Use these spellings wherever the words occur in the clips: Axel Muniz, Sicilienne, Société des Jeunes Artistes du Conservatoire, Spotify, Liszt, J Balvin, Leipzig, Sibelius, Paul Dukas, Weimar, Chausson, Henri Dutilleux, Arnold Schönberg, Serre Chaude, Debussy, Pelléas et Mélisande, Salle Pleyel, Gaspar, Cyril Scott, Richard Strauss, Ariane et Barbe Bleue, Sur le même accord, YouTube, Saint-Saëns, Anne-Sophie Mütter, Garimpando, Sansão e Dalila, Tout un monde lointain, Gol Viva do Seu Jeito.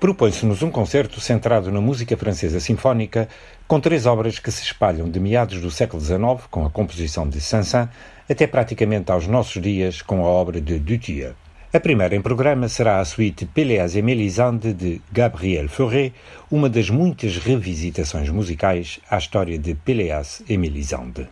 propõe-se-nos um concerto centrado na música francesa sinfónica, com três obras que se espalham de meados do século XIX, com a composição de Saint-Saëns, até praticamente aos nossos dias, com a obra de Dutilleux. A primeira em programa será a suíte Pelléas et Mélisande, de Gabriel Fauré, uma das muitas revisitações musicais à história de Pelléas et Mélisande.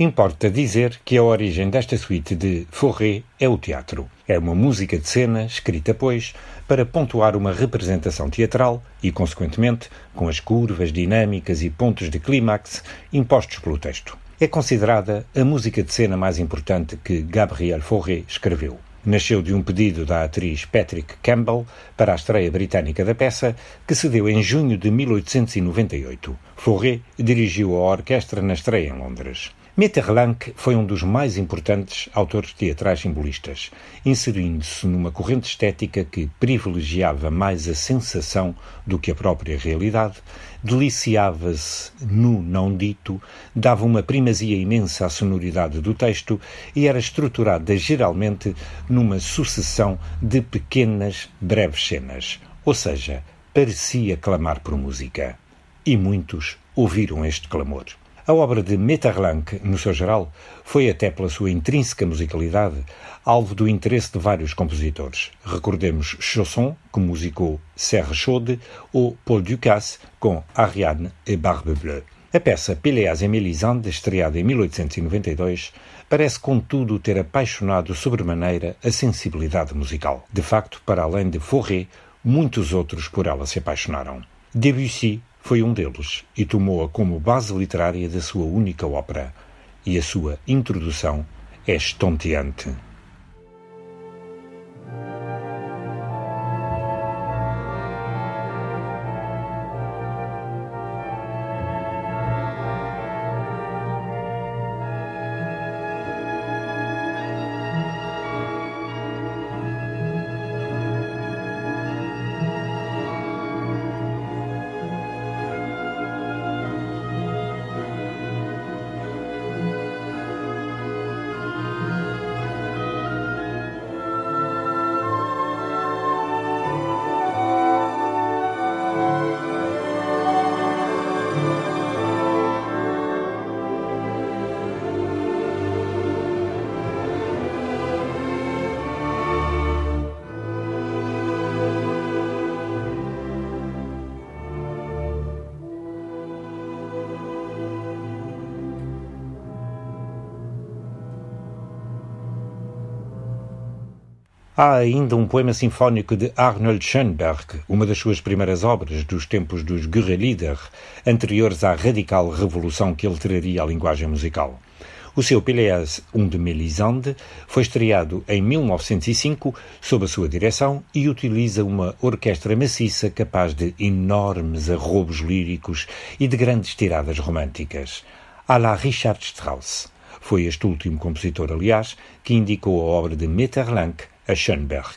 Importa dizer que a origem desta suíte de Fauré é o teatro. É uma música de cena, escrita, pois, para pontuar uma representação teatral e, consequentemente, com as curvas dinâmicas e pontos de clímax impostos pelo texto. É considerada a música de cena mais importante que Gabriel Fauré escreveu. Nasceu de um pedido da atriz Patrick Campbell para a estreia britânica da peça, que se deu em junho de 1898. Fauré dirigiu a orquestra na estreia em Londres. Maeterlinck foi um dos mais importantes autores teatrais simbolistas, inserindo-se numa corrente estética que privilegiava mais a sensação do que a própria realidade, deliciava-se no não dito, dava uma primazia imensa à sonoridade do texto e era estruturada geralmente numa sucessão de pequenas, breves cenas, ou seja, parecia clamar por música. E muitos ouviram este clamor. A obra de Maeterlinck, no seu geral, foi até pela sua intrínseca musicalidade alvo do interesse de vários compositores. Recordemos Chausson, que musicou Serre Chaude, ou Paul Dukas, com Ariane et Barbe Bleue. A peça Pelléas et Mélisande, estreada em 1892, parece, contudo, ter apaixonado sobremaneira a sensibilidade musical. De facto, para além de Fauré, muitos outros por ela se apaixonaram. Debussy foi um deles e tomou-a como base literária da sua única ópera, e a sua introdução é estonteante. Há ainda um poema sinfónico de Arnold Schönberg, uma das suas primeiras obras dos tempos dos Gurre-Lieder, anteriores à radical revolução que ele traria à linguagem musical. O seu Pelléas de Mélisande foi estreado em 1905 sob a sua direção e utiliza uma orquestra maciça capaz de enormes arroubos líricos e de grandes tiradas românticas. À la Richard Strauss. Foi este último compositor, aliás, que indicou a obra de Maeterlinck a Schönberg.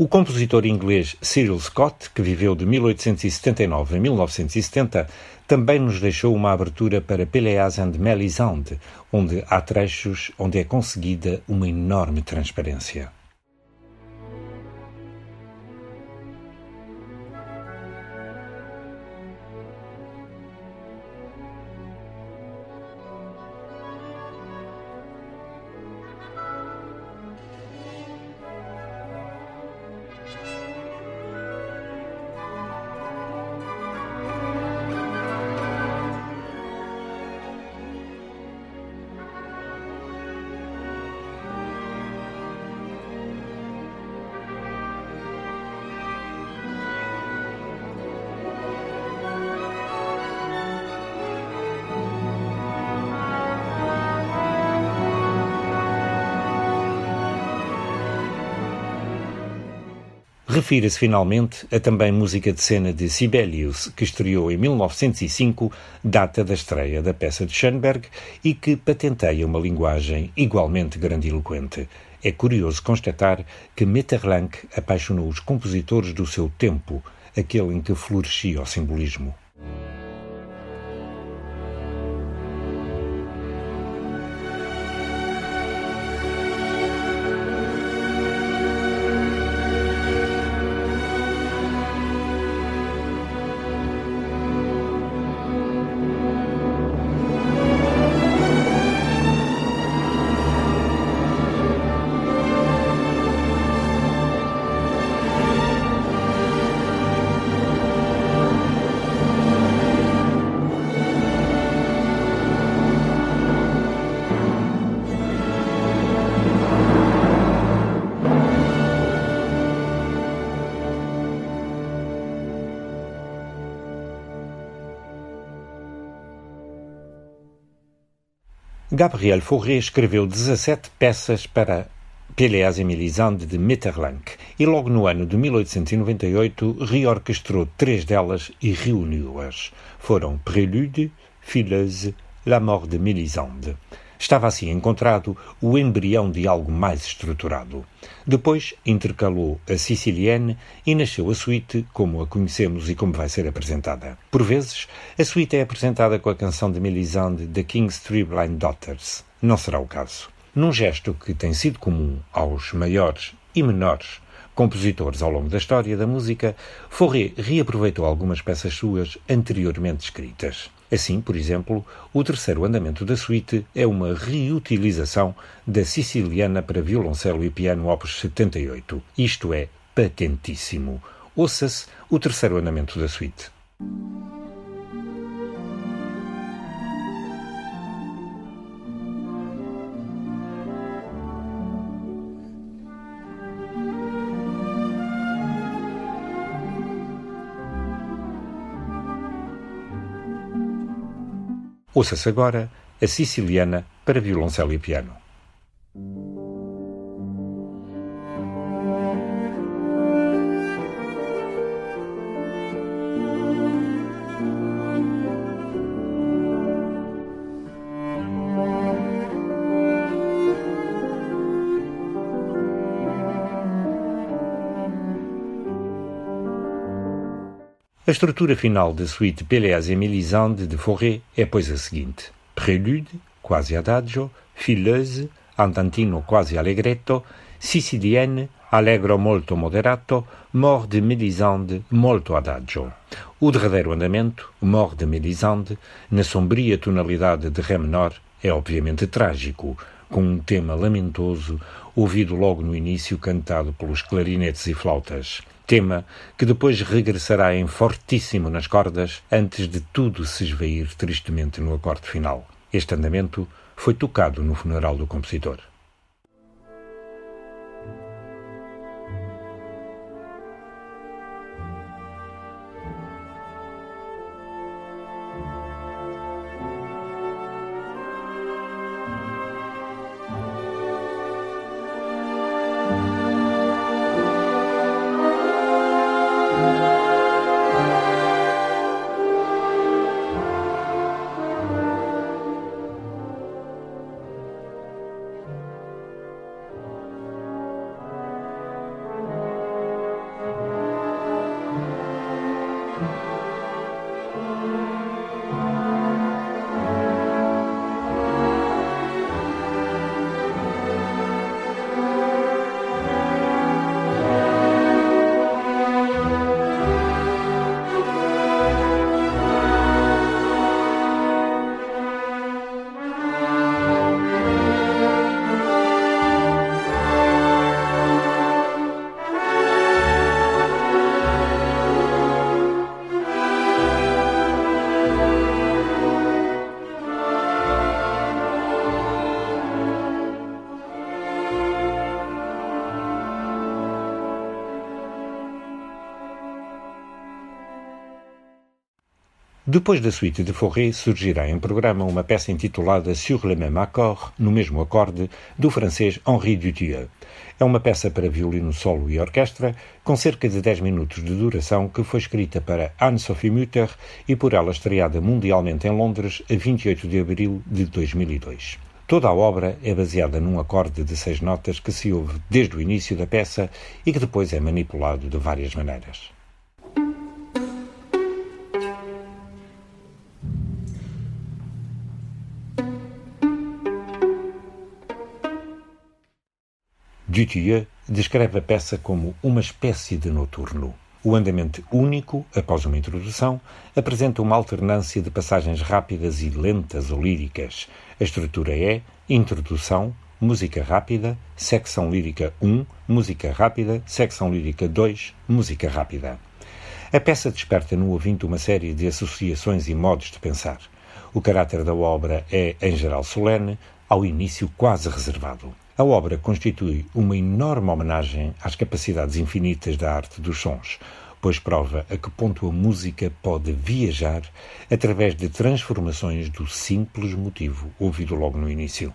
O compositor inglês Cyril Scott, que viveu de 1879 a 1970, também nos deixou uma abertura para Pelléas et Mélisande, onde há trechos onde é conseguida uma enorme transparência. Refira-se finalmente a também música de cena de Sibelius, que estreou em 1905, data da estreia da peça de Schönberg, e que patenteia uma linguagem igualmente grandiloquente. É curioso constatar que Maeterlinck apaixonou os compositores do seu tempo, aquele em que florescia o simbolismo. Gabriel Fauré escreveu 17 peças para Pelléas et Mélisande de Maeterlinck e logo no ano de 1898 reorquestrou 3 delas e reuniu-as. Foram Prélude, Fileuse, La Mort de Mélisande. Estava assim encontrado o embrião de algo mais estruturado. Depois intercalou a Sicilienne e nasceu a suíte como a conhecemos e como vai ser apresentada. Por vezes, a suíte é apresentada com a canção de Mélisande The King's Three Blind Daughters. Não será o caso. Num gesto que tem sido comum aos maiores e menores compositores ao longo da história da música, Fauré reaproveitou algumas peças suas anteriormente escritas. Assim, por exemplo, o terceiro andamento da suíte é uma reutilização da Siciliana para violoncelo e piano opus 78. Isto é patentíssimo. Ouça-se o terceiro andamento da suíte. Ouça-se agora a Siciliana para violoncelo e piano. A estrutura final da suíte Pelléas et Mélisande de Fauré é, pois, a seguinte. Prélude, quasi adagio, Fileuse, andantino quasi allegretto, Sicilienne, allegro molto moderato, Mort de Mélisande, molto adagio. O derradeiro andamento, Mort de Mélisande, na sombria tonalidade de Ré menor, é obviamente trágico, com um tema lamentoso, ouvido logo no início cantado pelos clarinetes e flautas. Tema que depois regressará em fortíssimo nas cordas, antes de tudo se esvair tristemente no acorde final. Este andamento foi tocado no funeral do compositor. Depois da suíte de Fauré, surgirá em programa uma peça intitulada Sur le même accord, no mesmo acorde, do francês Henri Dutilleux. É uma peça para violino solo e orquestra, com cerca de 10 minutos de duração, que foi escrita para Anne-Sophie Mütter e por ela estreada mundialmente em Londres a 28 de abril de 2002. Toda a obra é baseada num acorde de 6 notas que se ouve desde o início da peça e que depois é manipulado de várias maneiras. Dutilleux descreve a peça como uma espécie de noturno. O andamento único, após uma introdução, apresenta uma alternância de passagens rápidas e lentas ou líricas. A estrutura é introdução, música rápida, secção lírica 1, música rápida, secção lírica 2, música rápida. A peça desperta no ouvinte uma série de associações e modos de pensar. O caráter da obra é, em geral, solene, ao início quase reservado. A obra constitui uma enorme homenagem às capacidades infinitas da arte dos sons, pois prova a que ponto a música pode viajar através de transformações do simples motivo ouvido logo no início.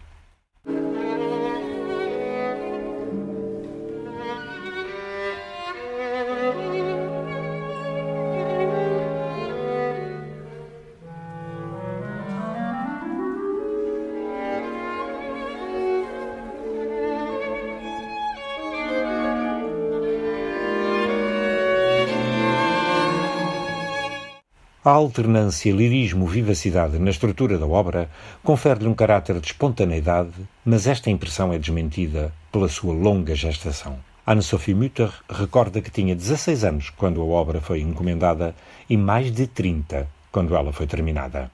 A alternância lirismo-vivacidade na estrutura da obra confere-lhe um caráter de espontaneidade, mas esta impressão é desmentida pela sua longa gestação. Anne-Sophie Mütter recorda que tinha 16 anos quando a obra foi encomendada e mais de 30 quando ela foi terminada.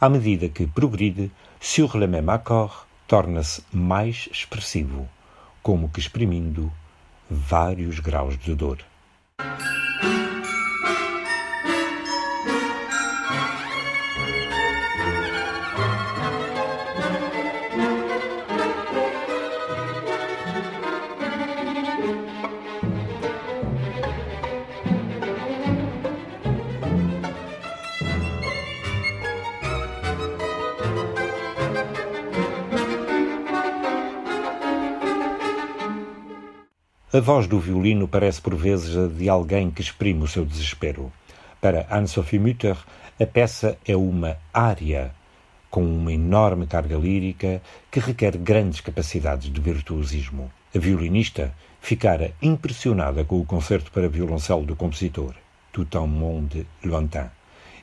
À medida que progride, Sur le même accord torna-se mais expressivo, como que exprimindo vários graus de dor. A voz do violino parece por vezes a de alguém que exprime o seu desespero. Para Anne-Sophie Mütter, a peça é uma ária, com uma enorme carga lírica que requer grandes capacidades de virtuosismo. A violinista ficara impressionada com o concerto para violoncelo do compositor, Tout un monde lointain,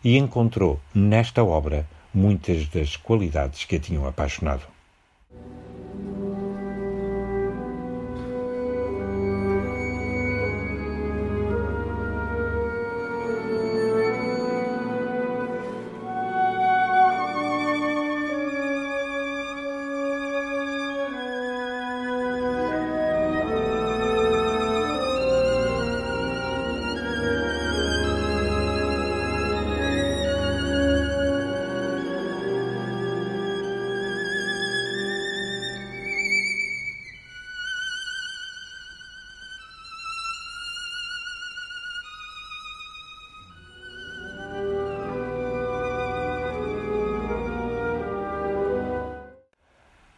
e encontrou nesta obra muitas das qualidades que a tinham apaixonado.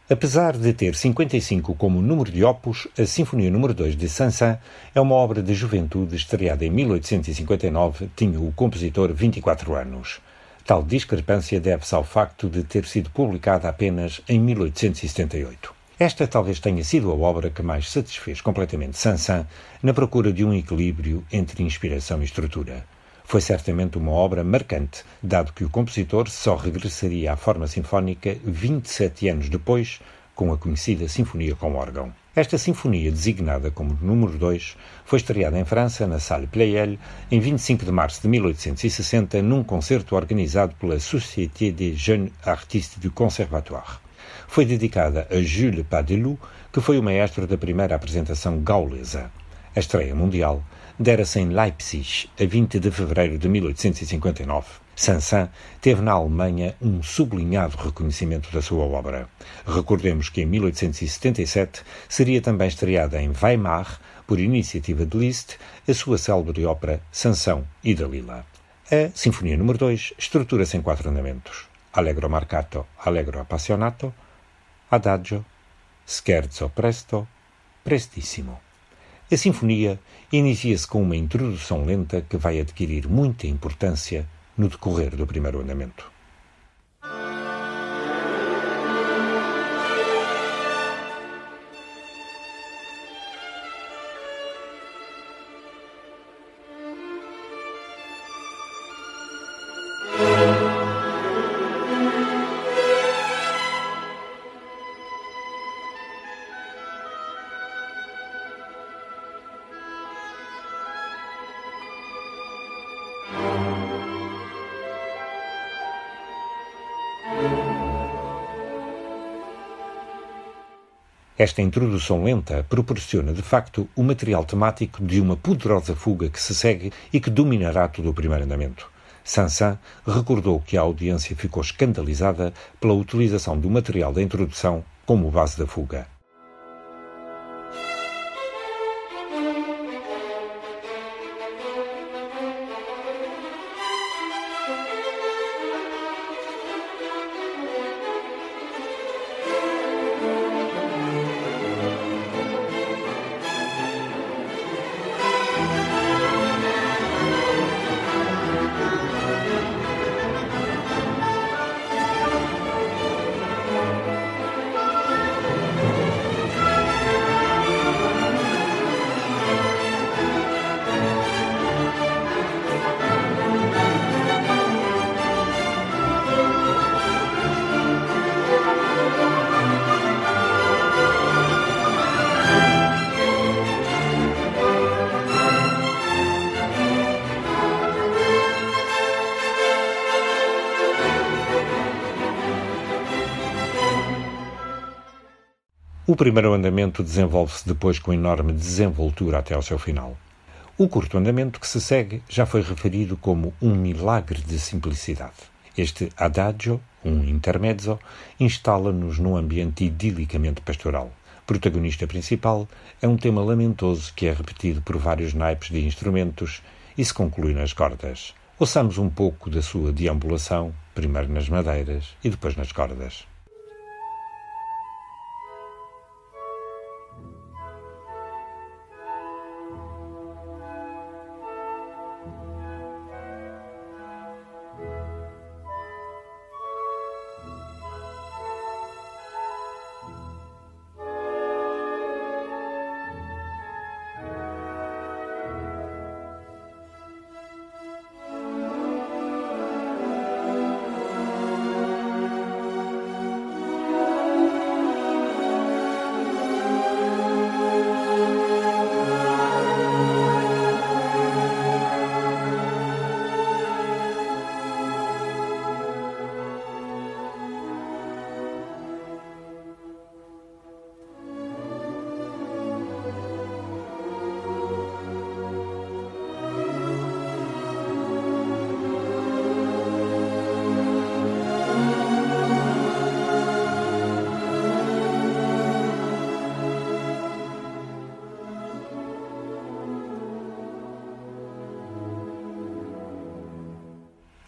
Apesar de ter 55 como número de opus, a Sinfonia nº 2 de Saint-Saëns é uma obra de juventude estreada em 1859, tinha o compositor 24 anos. Tal discrepância deve-se ao facto de ter sido publicada apenas em 1878. Esta talvez tenha sido a obra que mais satisfez completamente Saint-Saëns na procura de um equilíbrio entre inspiração e estrutura. Foi certamente uma obra marcante, dado que o compositor só regressaria à forma sinfónica 27 anos depois, com a conhecida Sinfonia com órgão. Esta sinfonia, designada como número 2, foi estreada em França, na Salle Pleyel, em 25 de março de 1860, num concerto organizado pela Société des Jeunes Artistes du Conservatoire. Foi dedicada a Jules Pasdeloup, que foi o maestro da primeira apresentação gaulesa. A estreia mundial dera-se em Leipzig, a 20 de fevereiro de 1859. Saint-Saëns teve na Alemanha um sublinhado reconhecimento da sua obra. Recordemos que em 1877 seria também estreada em Weimar, por iniciativa de Liszt, a sua célebre ópera Sansão e Dalila. A Sinfonia número 2 estrutura-se em 4 andamentos: Allegro marcato, Allegro appassionato, Adagio, Scherzo presto, Prestissimo. A sinfonia inicia-se com uma introdução lenta que vai adquirir muita importância no decorrer do primeiro andamento. Esta introdução lenta proporciona, de facto, o material temático de uma poderosa fuga que se segue e que dominará todo o primeiro andamento. Saint-Saëns recordou que a audiência ficou escandalizada pela utilização do material da introdução como base da fuga. O primeiro andamento desenvolve-se depois com enorme desenvoltura até ao seu final. O curto andamento que se segue já foi referido como um milagre de simplicidade. Este adagio, um intermezzo, instala-nos num ambiente idilicamente pastoral. Protagonista principal é um tema lamentoso que é repetido por vários naipes de instrumentos e se conclui nas cordas. Ouçamos um pouco da sua deambulação, primeiro nas madeiras e depois nas cordas.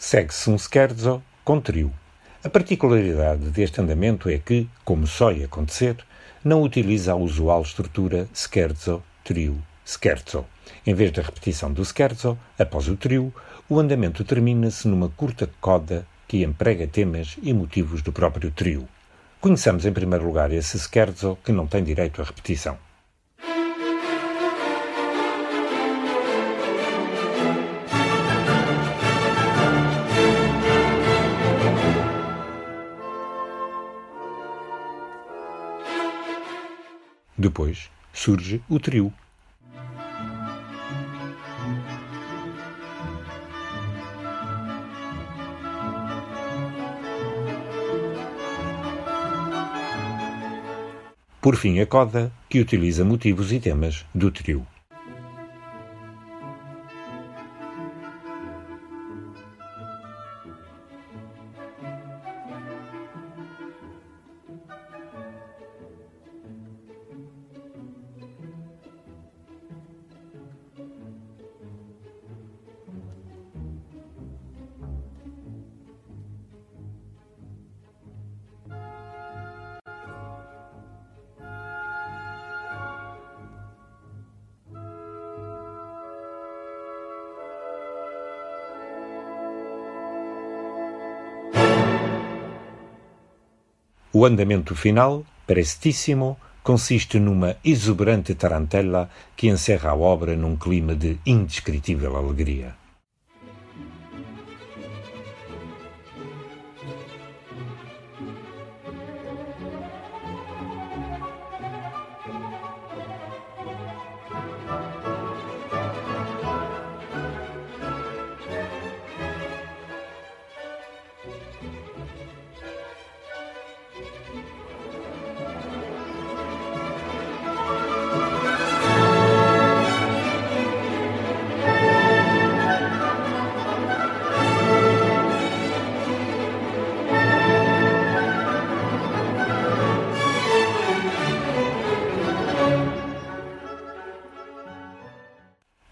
Segue-se um scherzo com trio. A particularidade deste andamento é que, como só ia acontecer, não utiliza a usual estrutura scherzo, trio, scherzo. Em vez da repetição do scherzo, após o trio, o andamento termina-se numa curta coda que emprega temas e motivos do próprio trio. Conheçamos em primeiro lugar esse scherzo que não tem direito à repetição. Depois surge o trio. Por fim, a coda, que utiliza motivos e temas do trio. O andamento final, prestíssimo, consiste numa exuberante tarantela que encerra a obra num clima de indescritível alegria.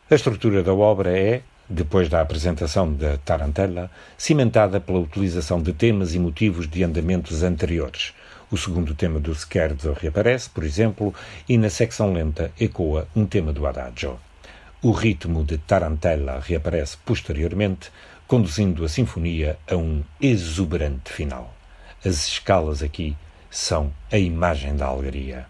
A estrutura da obra é, depois da apresentação da tarantela, cimentada pela utilização de temas e motivos de andamentos anteriores. O segundo tema do Scherzo reaparece, por exemplo, e na secção lenta ecoa um tema do Adagio. O ritmo de tarantela reaparece posteriormente, conduzindo a sinfonia a um exuberante final. As escalas aqui são a imagem da alegria.